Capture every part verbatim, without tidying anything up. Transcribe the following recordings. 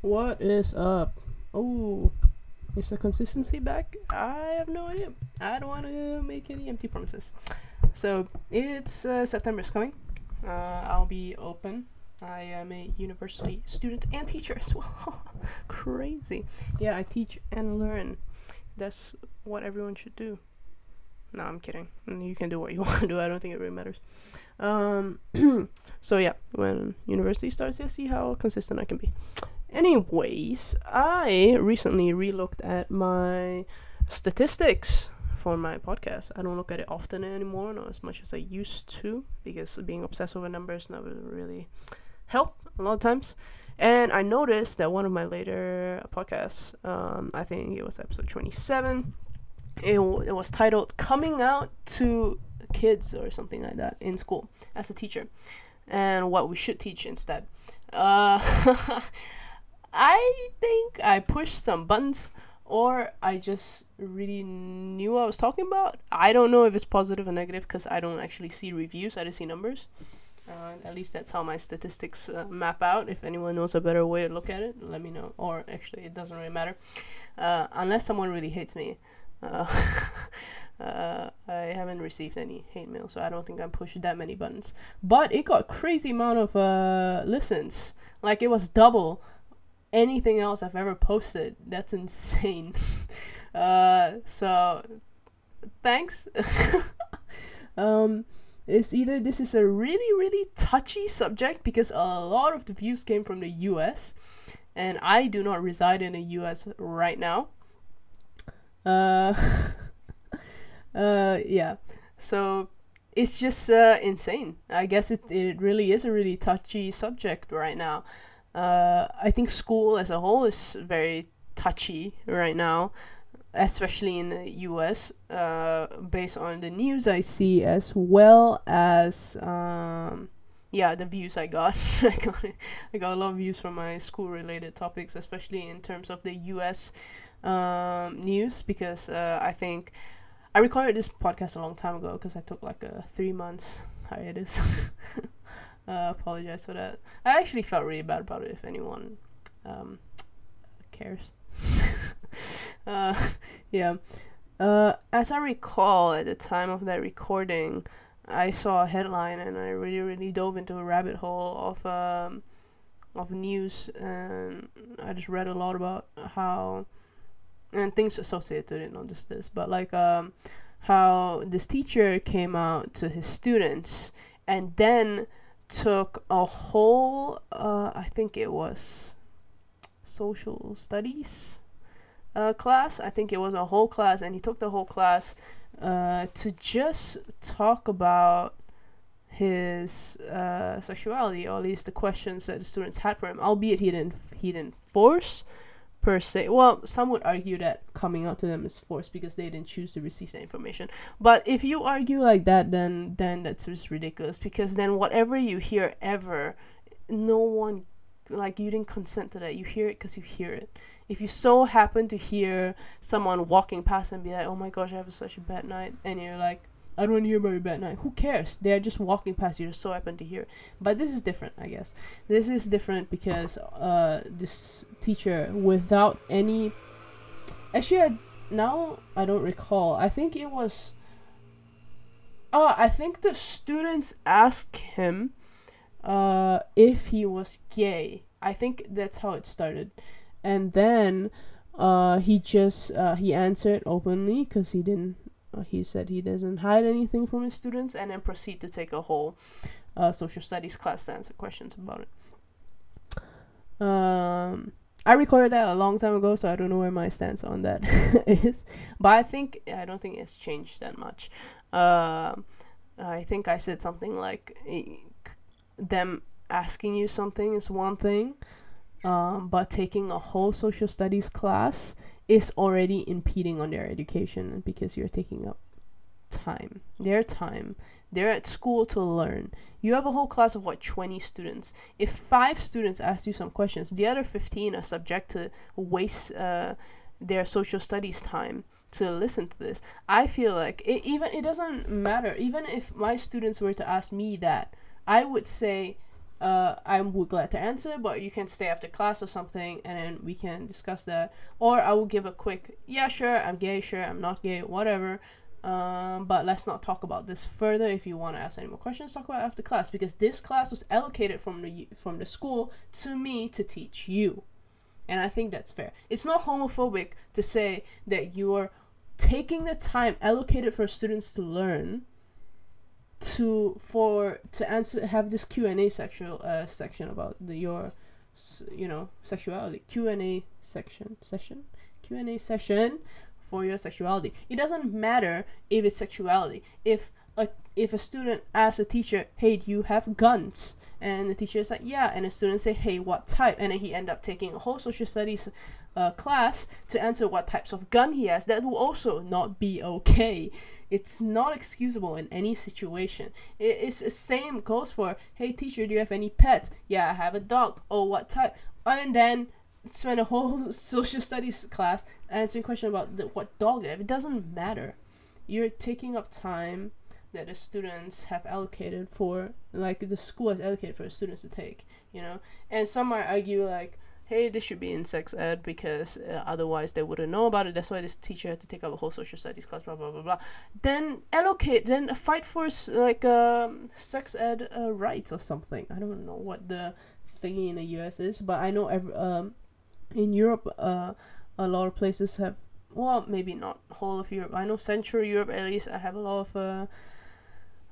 What is up? Oh, is the consistency back? I have no idea. I don't want to make any empty promises. So it's uh, September is coming. Uh, I'll be open. I am a university student and teacher as well. Crazy. Yeah, I teach and learn. That's what everyone should do. No, I'm kidding. You can do what you want to do. I don't think it really matters. Um, so yeah, when university starts, yeah, see how consistent I can be. Anyways, I recently re-looked at my statistics for my podcast. I don't look at it often anymore, not as much as I used to, because being obsessed over numbers doesn't really help a lot of times. And I noticed that one of my later podcasts, um, I think it was episode twenty-seven, it, w- it was titled Coming Out to Kids or something like that in school as a teacher, and what we should teach instead. Uh, I think I pushed some buttons, or I just really knew what I was talking about. I don't know if it's positive or negative because I don't actually see reviews, I just see numbers. Uh, at least that's how my statistics uh, map out. If anyone knows a better way to look at it, let me know. Or actually, it doesn't really matter. Uh, unless someone really hates me. Uh, uh, I haven't received any hate mail, so I don't think I pushed that many buttons. But it got a crazy amount of uh, listens. Like, it was double anything else I've ever posted. That's insane. uh, so, thanks. um... It's either this is a really, really touchy subject because a lot of the views came from the U S and I do not reside in the U S right now. Uh, uh, yeah, so it's just uh, insane. I guess it, it really is a really touchy subject right now. Uh, I think school as a whole is very touchy right now, especially in the U S, uh, based on the news I see, as well as, um, yeah, the views I got. I got I got a lot of views from my school-related topics, especially in terms of the U S um, news, because uh, I think, I recorded this podcast a long time ago, because I took like a three months hiatus. uh, apologize for that. I actually felt really bad about it, if anyone um, cares. Uh, yeah, uh, as I recall, at the time of that recording, I saw a headline and I really, really dove into a rabbit hole of um, of news, and I just read a lot about how, and things associated it, not just this, but like um, how this teacher came out to his students and then took a whole, uh, I think it was social studies Uh, class. I think it was a whole class, and he took the whole class uh, to just talk about his uh, sexuality, or at least the questions that the students had for him. Albeit he didn't he didn't force per se. Well, some would argue that coming out to them is forced because they didn't choose to receive that information. But if you argue like that, then then that's just ridiculous, because then whatever you hear ever, no one, like, you didn't consent to that. You hear it because you hear it. If you so happen to hear someone walking past and be like, oh my gosh, I have such a bad night, and you're like, I don't want to hear about your bad night, who cares? They're just walking past, you just so happen to hear it. But this is different, I guess. This is different because uh, this teacher, without any... Actually, I, now I don't recall. I think it was... Oh, I think the students asked him uh, if he was gay. I think that's how it started. And then uh, he just, uh, he answered openly because he didn't, uh, he said he doesn't hide anything from his students, and then proceed to take a whole uh, social studies class to answer questions about it. Um, I recorded that a long time ago, so I don't know where my stance on that is. But I think, I don't think it's changed that much. Uh, I think I said something like, them asking you something is one thing. Um, but taking a whole social studies class is already impeding on their education, because you're taking up time, their time. They're at school to learn. You have a whole class of, what, twenty students. If five students ask you some questions, the other fifteen are subject to waste uh, their social studies time to listen to this. I feel like it, even it doesn't matter. Even if my students were to ask me that, I would say, uh, I will be glad to answer, but you can stay after class or something, and then we can discuss that. Or I will give a quick, yeah, sure, I'm gay, sure, I'm not gay, whatever. Um, but let's not talk about this further. If you want to ask any more questions, talk about it after class, because this class was allocated from the from the school to me to teach you. And I think that's fair. It's not homophobic to say that you are taking the time allocated for students to learn to for to answer have this Q and A section uh, section about the, your you know sexuality Q and A section session Q and A session for your sexuality. It doesn't matter if it's sexuality. If a if a student asks a teacher, "Hey, do you have guns?" and the teacher is like, "Yeah," and the student say, "Hey, what type?" and then he end up taking a whole social studies uh, class to answer what types of gun he has. That will also not be okay. It's not excusable in any situation. It, it's the same goes for, "Hey, teacher, do you have any pets?" "Yeah, I have a dog." "Oh, what type?" And then spend a whole social studies class answering question about the, what dog they have. It doesn't matter. You're taking up time that the students have allocated for, like the school has allocated for the students to take, you know. And some might argue like, hey, this should be in sex ed because uh, otherwise they wouldn't know about it. That's why this teacher had to take up a whole social studies class, blah, blah, blah, blah. Then allocate, then fight for like um, sex ed uh, rights or something. I don't know what the thingy in the U S is, but I know every, um, in Europe, uh, a lot of places have, well, maybe not whole of Europe. I know Central Europe, at least, I have a lot of uh,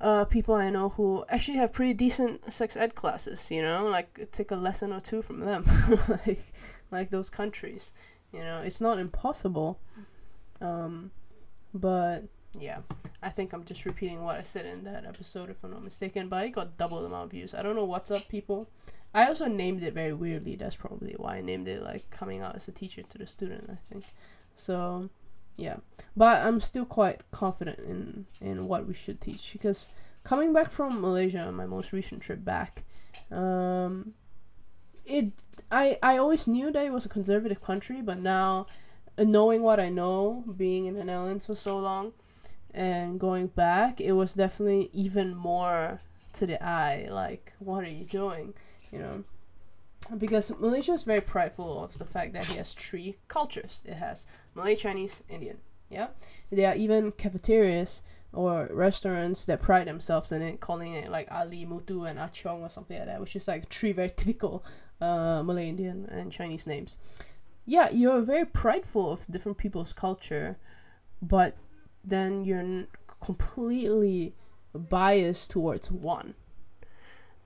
uh, people I know who actually have pretty decent sex ed classes, you know, like take a lesson or two from them, like like those countries, you know. It's not impossible, um, but yeah, I think I'm just repeating what I said in that episode, if I'm not mistaken, but I got double the amount of views. I don't know what's up, people. I also named it very weirdly. That's probably why I named it like coming out as a teacher to the student, I think. So yeah, but I'm still quite confident in, in what we should teach, because coming back from Malaysia, my most recent trip back, um, it I, I always knew that it was a conservative country, but now, knowing what I know, being in the Netherlands for so long, and going back, it was definitely even more to the eye, like, what are you doing, you know? Because Malaysia is very prideful of the fact that it has three cultures. It has Malay, Chinese, Indian. Yeah, there are even cafeterias or restaurants that pride themselves in it, calling it like Ali, Mutu, and Achong or something like that, which is like three very typical uh, Malay, Indian, and Chinese names. Yeah, you're very prideful of different people's culture, but then you're n- completely biased towards one.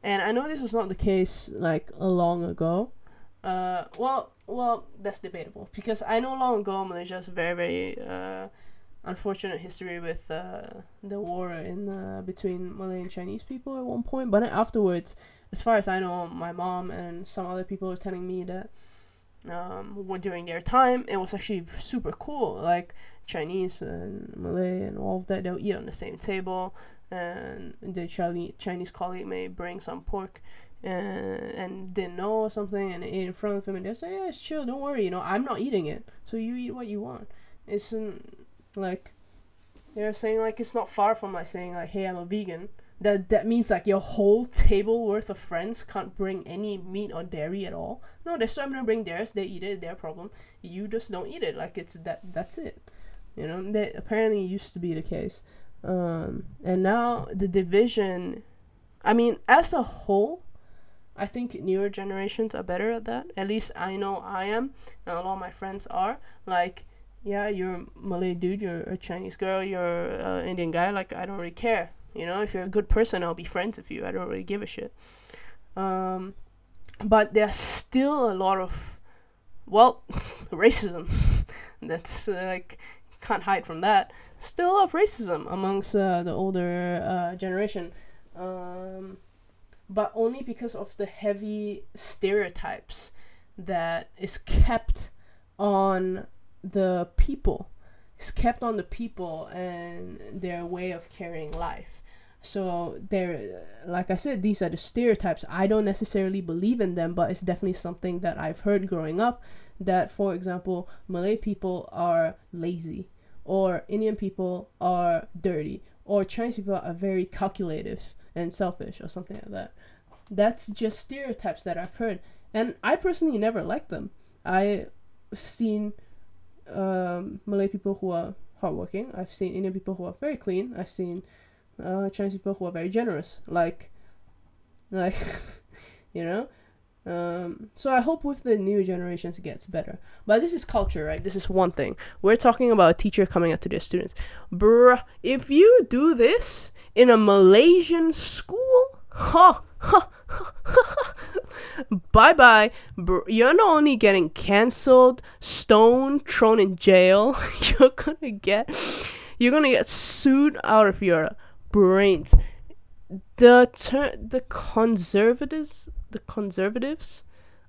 And I know this was not the case like a long ago. Uh, well, well, that's debatable, because I know long ago Malaysia has a very, very uh, unfortunate history with uh, the war in uh, between Malay and Chinese people at one point. But afterwards, as far as I know, my mom and some other people were telling me that um, during their time, it was actually super cool. Like Chinese and Malay and all of that, they'll eat on the same table. And the Chinese colleague may bring some pork and, and didn't know or something, and ate in front of him, and they say, yeah, it's chill, don't worry, you know, I'm not eating it, so you eat what you want. It's like, they're saying, like, it's not far from like saying, like, hey, I'm a vegan. That that means, like, your whole table worth of friends can't bring any meat or dairy at all. No, they're still gonna bring theirs, they eat it, their problem. You just don't eat it, like, it's that, that's it. You know, that apparently used to be the case. Um, and now the division, I mean, as a whole, I think newer generations are better at that. At least I know I am, and a lot of my friends are. Like, yeah, you're a Malay dude, you're a Chinese girl, you're an Indian guy, like, I don't really care. You know, if you're a good person, I'll be friends with you. I don't really give a shit. Um, but there's still a lot of, well, racism. That's, uh, like, can't hide from that. Still a lot of racism amongst uh, the older uh, generation, um, but only because of the heavy stereotypes that is kept on the people. It's kept on the people and their way of carrying life. So there, like I said, these are the stereotypes. I don't necessarily believe in them, but it's definitely something that I've heard growing up. That, for example, Malay people are lazy, or Indian people are dirty, or Chinese people are very calculative and selfish, or something like that. that's just stereotypes that I've heard. And I personally never liked them. I've seen um, Malay people who are hardworking. I've seen Indian people who are very clean. I've seen uh, Chinese people who are very generous. Like, like, you know? Um, so I hope with the new generations it gets better. But this is culture, right? This is one thing. We're talking about a teacher coming up to their students. Bruh, if you do this in a Malaysian school, ha, ha, ha, ha, bye-bye. Bruh, you're not only getting cancelled, stoned, thrown in jail, you're gonna get, you're gonna get sued out of your brains. The ter- the conservatives... The conservatives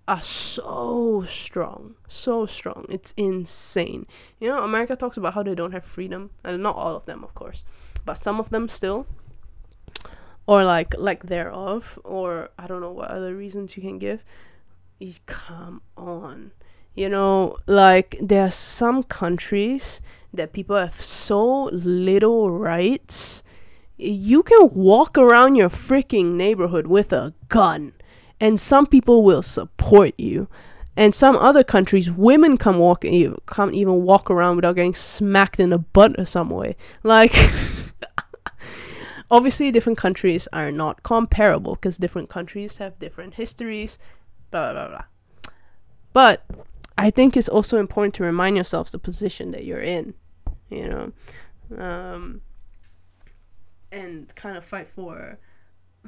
are so strong, so strong. It's insane. You know, America talks about how they don't have freedom, and not all of them, of course, but some of them still, or like like thereof, or I don't know what other reasons you can give. Is come on, you know, like there are some countries that people have so little rights. You can walk around your freaking neighborhood with a gun. And some people will support you. And some other countries, women come walk, can't even walk around without getting smacked in the butt or some way. Like, obviously different countries are not comparable because different countries have different histories, blah, blah, blah. But I think it's also important to remind yourselves the position that you're in, you know, um, and kind of fight for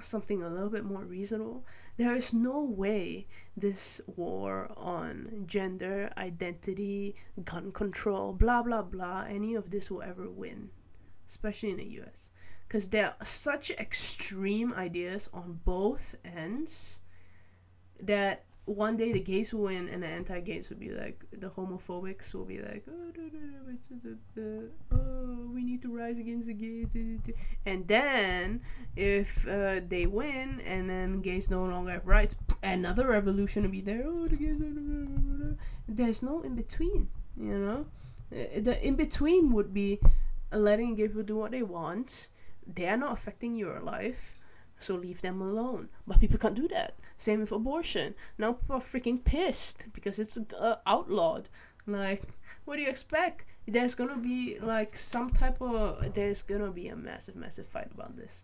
something a little bit more reasonable. There is no way this war on gender, identity, gun control, blah, blah, blah, any of this will ever win, especially in the U S. Because there are such extreme ideas on both ends that one day the gays will win and the anti-gays will be like, the homophobics will be like, oh, da, da, da, da, da, da, oh, we need to rise against the gays. Da, da, da. And then, if uh, they win and then gays no longer have rights, another revolution will be there. Oh, the gays, da, da, da, da. There's no in-between, you know? The in-between would be letting gay people do what they want. They're not affecting your life. So leave them alone. But people can't do that. Same with abortion. Now people are freaking pissed because it's uh, outlawed. Like, what do you expect? There's gonna be like some type of, there's gonna be a massive, massive fight about this.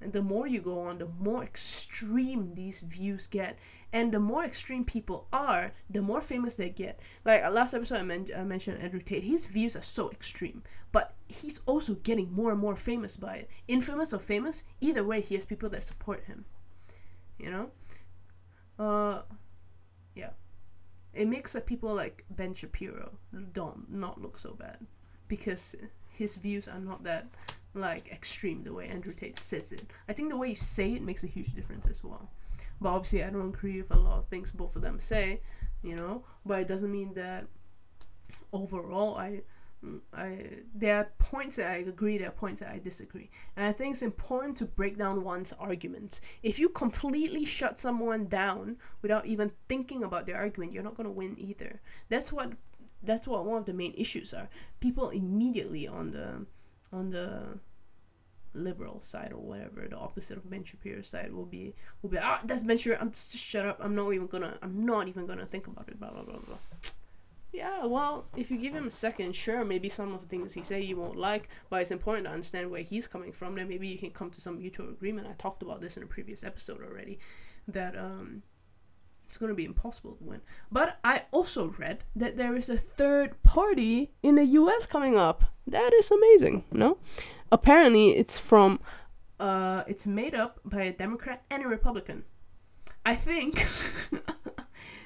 And the more you go on, the more extreme these views get. And the more extreme people are, the more famous they get. Like last episode I, men- I mentioned Andrew Tate. His views are so extreme. But he's also getting more and more famous by it. Infamous or famous, either way, he has people that support him. You know? Uh, yeah. It makes that people like Ben Shapiro don't not look so bad. Because his views are not that like extreme the way Andrew Tate says it. I think the way you say it makes a huge difference as well. But obviously I don't agree with a lot of things both of them say, you know, but it doesn't mean that overall I I there are points that I agree, there are points that I disagree. And I think it's important to break down one's arguments. If you completely shut someone down without even thinking about their argument, you're not going to win either. That's what that's what one of the main issues are. People immediately on the on the liberal side or whatever, the opposite of Ben Shapiro's side will be will be ah that's Ben Shapiro, I'm just shut up, I'm not even gonna I'm not even gonna think about it, blah blah blah blah. Yeah, well, if you give him a second, sure, maybe some of the things he say you won't like, but it's important to understand where he's coming from. Then maybe you can come to some mutual agreement. I talked about this in a previous episode already, that um, it's going to be impossible to win. But I also read that there is a third party in the U S coming up. That is amazing, no? Apparently, it's from, uh, it's made up by a Democrat and a Republican. I think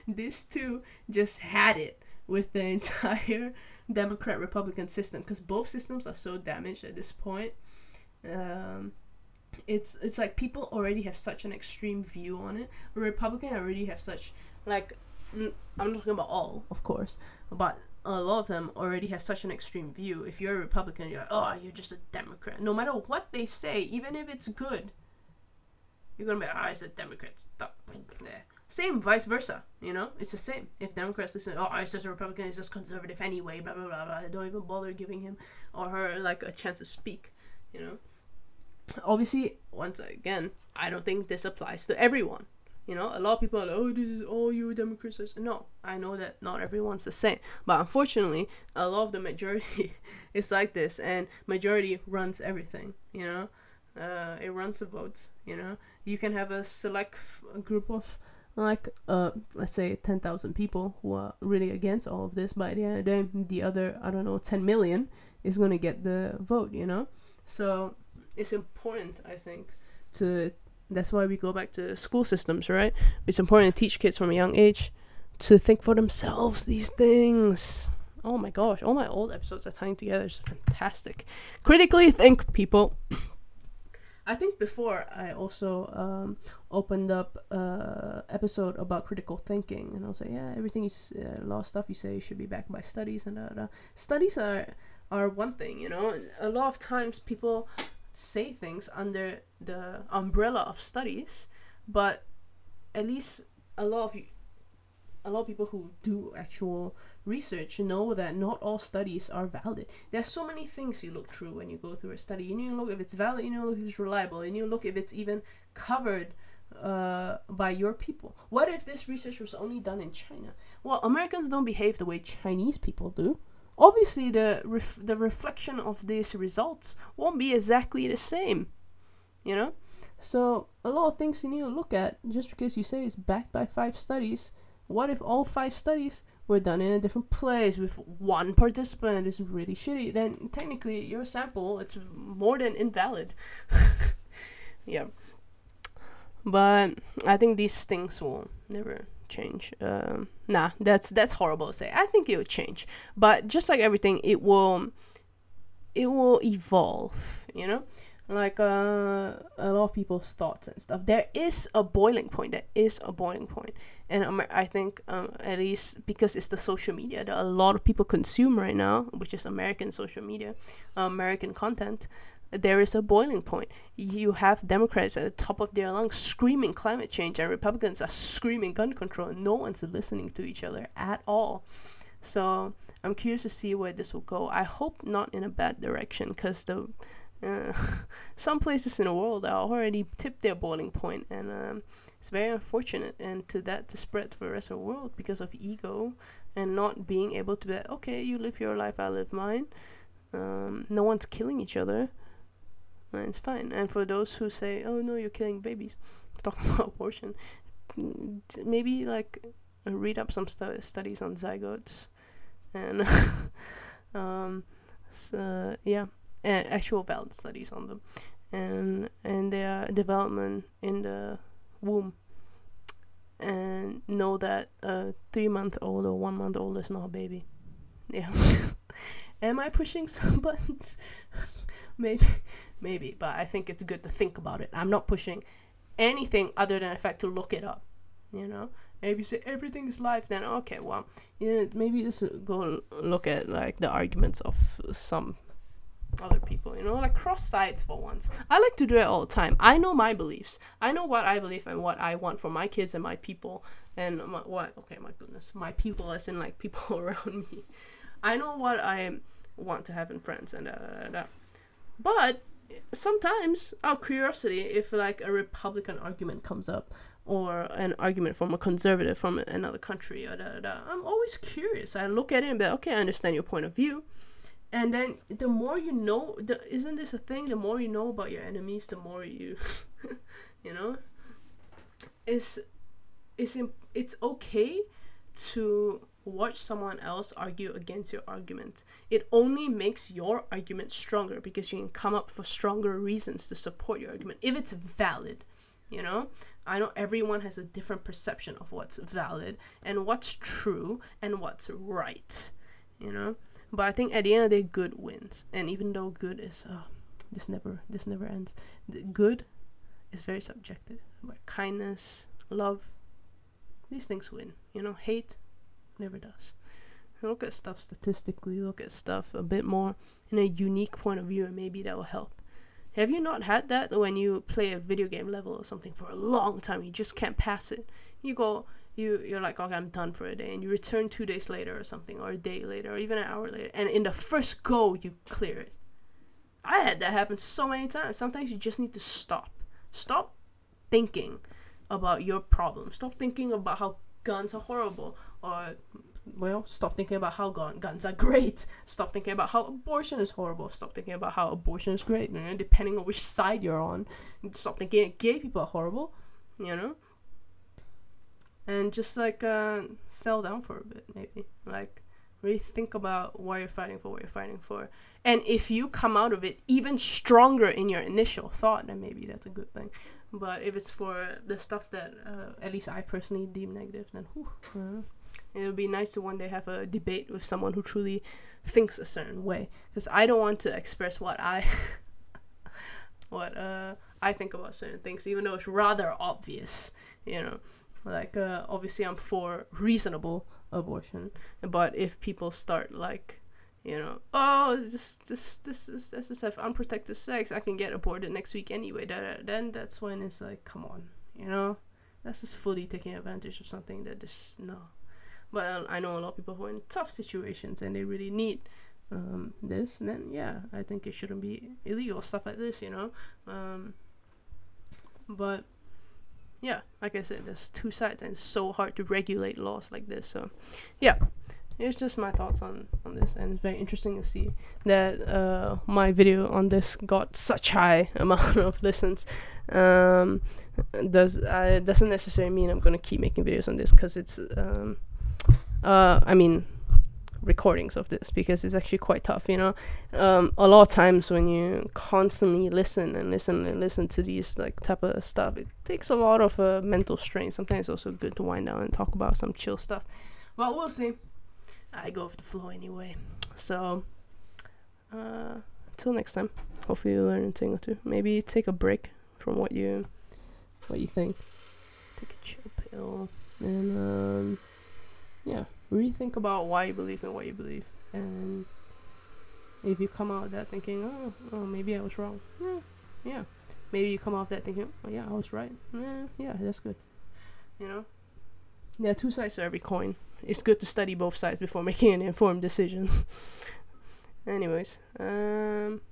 these two just had it with the entire Democrat-Republican system, because both systems are so damaged at this point. Um, it's it's like people already have such an extreme view on it. Republicans already have such, like, I'm not talking about all, of course, but a lot of them already have such an extreme view. If you're a Republican, you're like, oh, you're just a Democrat. No matter what they say, even if it's good, you're going to be like, oh, it's a Democrat. Stop there. Same, vice versa, you know? It's the same. If Democrats listen, oh, it's just a Republican, it's just conservative anyway, blah, blah, blah, blah. Don't even bother giving him or her, like, a chance to speak, you know? obviously, once again, I don't think this applies to everyone. You know, a lot of people are like, oh, this is all you Democrats. No, I know that not everyone's the same. But unfortunately, a lot of the majority is like this. And majority runs everything, you know. Uh, it runs the votes, you know. You can have a select f- a group of, like, uh, let's say ten thousand people who are really against all of this. But at the end of the day, the other, I don't know, ten million is going to get the vote, you know. So it's important, I think, to... That's why we go back to school systems, right? It's important to teach kids from a young age to think for themselves these things. Oh my gosh, all my old episodes are tying together. It's fantastic. Critically think, people. I think before I also um, opened up an episode about critical thinking. And I was like, yeah, everything is uh, a lot of stuff you say should be backed by studies. And da, da. Studies are, are one thing, you know. A lot of times people... say things under the umbrella of studies, but at least a lot of you, a lot of people who do actual research know that not all studies are valid. There's so many things you look through when you go through a study. You need to look if it's valid, you need to look if it's reliable, you need to look if it's even covered uh, by your people. What if this research was only done in China? Well, Americans don't behave the way Chinese people do. Obviously, the ref- the reflection of these results won't be exactly the same, you know? So, a lot of things you need to look at, just because you say it's backed by five studies, what if all five studies were done in a different place with one participant? It's really shitty. Then, technically, your sample, it's more than invalid. Yeah. But, I think these things will never... change. Um, nah, that's that's horrible to say. I think it will change, but just like everything, it will it will evolve. You know, like uh, a lot of people's thoughts and stuff. There is a boiling point. There is a boiling point, and um, I think um, at least because it's the social media that a lot of people consume right now, which is American social media, American content. There is a boiling point. You have Democrats at the top of their lungs screaming climate change, and Republicans are screaming gun control. No one's listening to each other at all. So I'm curious to see where this will go. I hope not in a bad direction, because the uh, some places in the world are already tipped their boiling point, and um, it's very unfortunate. And to that to spread to the rest of the world because of ego and not being able to be like, okay, you live your life, I live mine. Um, no one's killing each other. And it's fine. And for those who say, oh no, you're killing babies, talking about abortion, maybe like read up some stu- studies on zygotes and um so, yeah and actual valid studies on them and and their development in the womb, and know that a three month old or one month old is not a baby. Yeah. Am I pushing some buttons? Maybe, maybe, but I think it's good to think about it. I'm not pushing anything other than the fact to look it up, you know? If you say everything is life, then okay, well, you know, maybe just go look at, like, the arguments of some other people, you know? Like, cross sides for once. I like to do it all the time. I know my beliefs. I know what I believe and what I want for my kids and my people and my, what, okay, my goodness, my people as in, like, people around me. I know what I want to have in friends and da da da da. But sometimes, out of curiosity, if like a Republican argument comes up, or an argument from a conservative from another country, or da da da, I'm always curious. I look at it and be like, okay, I understand your point of view. And then the more you know, the, isn't this a thing? The more you know about your enemies, the more you, you know, it's, it's, imp- it's okay to... watch someone else argue against your argument. It only makes your argument stronger because you can come up for stronger reasons to support your argument if it's valid. You know, I know everyone has a different perception of what's valid and what's true and what's right, you know, but I think at the end of the day, good wins. And even though good is uh, this never this never ends, the good is very subjective, but kindness, love, these things win, you know. Hate never does. Look at stuff statistically, look at stuff a bit more in a unique point of view, and maybe that will help. Have you not had that when you play a video game level or something for a long time, you just can't pass it? You go, you, you're like, okay, I'm done for a day, and you return two days later or something, or a day later, or even an hour later, and in the first go, you clear it. I had that happen so many times. Sometimes you just need to stop. Stop thinking about your problem. Stop thinking about how guns are horrible, or, well, stop thinking about how gun- guns are great. Stop thinking about how abortion is horrible. Stop thinking about how abortion is great, you know, depending on which side you're on. Stop thinking gay people are horrible, you know? And just, like, uh, settle down for a bit, maybe. Like, really think about why you're fighting for, what you're fighting for. And if you come out of it even stronger in your initial thought, then maybe that's a good thing. But if it's for the stuff that, uh, at least I personally deem negative, then whew, uh, it would be nice to one day have a debate with someone who truly thinks a certain way. Because I don't want to express what I what uh, I think about certain things, even though it's rather obvious, you know. Like, uh, obviously I'm for reasonable abortion, but if people start, like, you know, oh, this this this this this is have unprotected sex, I can get aborted next week anyway, that, then that's when it's like, come on, you know, that's just fully taking advantage of something that just, no. But I know a lot of people who are in tough situations and they really need um, this, and then, yeah, I think it shouldn't be illegal, stuff like this, you know, um, but yeah, like I said, there's two sides, and it's so hard to regulate laws like this. So, yeah, it's just my thoughts on, on this, and it's very interesting to see that uh, my video on this got such high amount of listens. Um, does uh, doesn't necessarily mean I'm gonna keep making videos on this, because it's um, uh, I mean, recordings of this, because it's actually quite tough, you know. Um, a lot of times when you constantly listen and listen and listen to these, like, type of stuff, it takes a lot of uh, mental strain. Sometimes it's also good to wind down and talk about some chill stuff. But we'll see. I go with the flow anyway. So, uh, till next time. Hopefully you learn a thing or two. Maybe take a break from what you, what you think. Take a chill pill and um, yeah. Rethink about why you believe in what you believe, and if you come out of that thinking, oh, oh maybe I was wrong, yeah, yeah, maybe you come out of that thinking, oh yeah, I was right, yeah, yeah, that's good, you know. There are two sides to every coin. It's good to study both sides before making an informed decision. Anyways, um,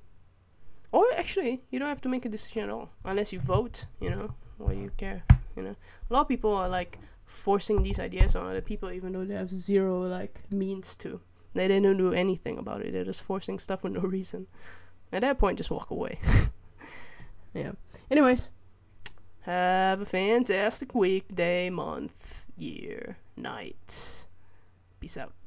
or actually, you don't have to make a decision at all, unless you vote, you know, or you care, you know. A lot of people are, like, forcing these ideas on other people, even though they have zero, like, means to. They didn't do anything about it. They're just forcing stuff for no reason. At that point, just walk away. Yeah. Anyways, have a fantastic week, day, month, year, night. Peace out.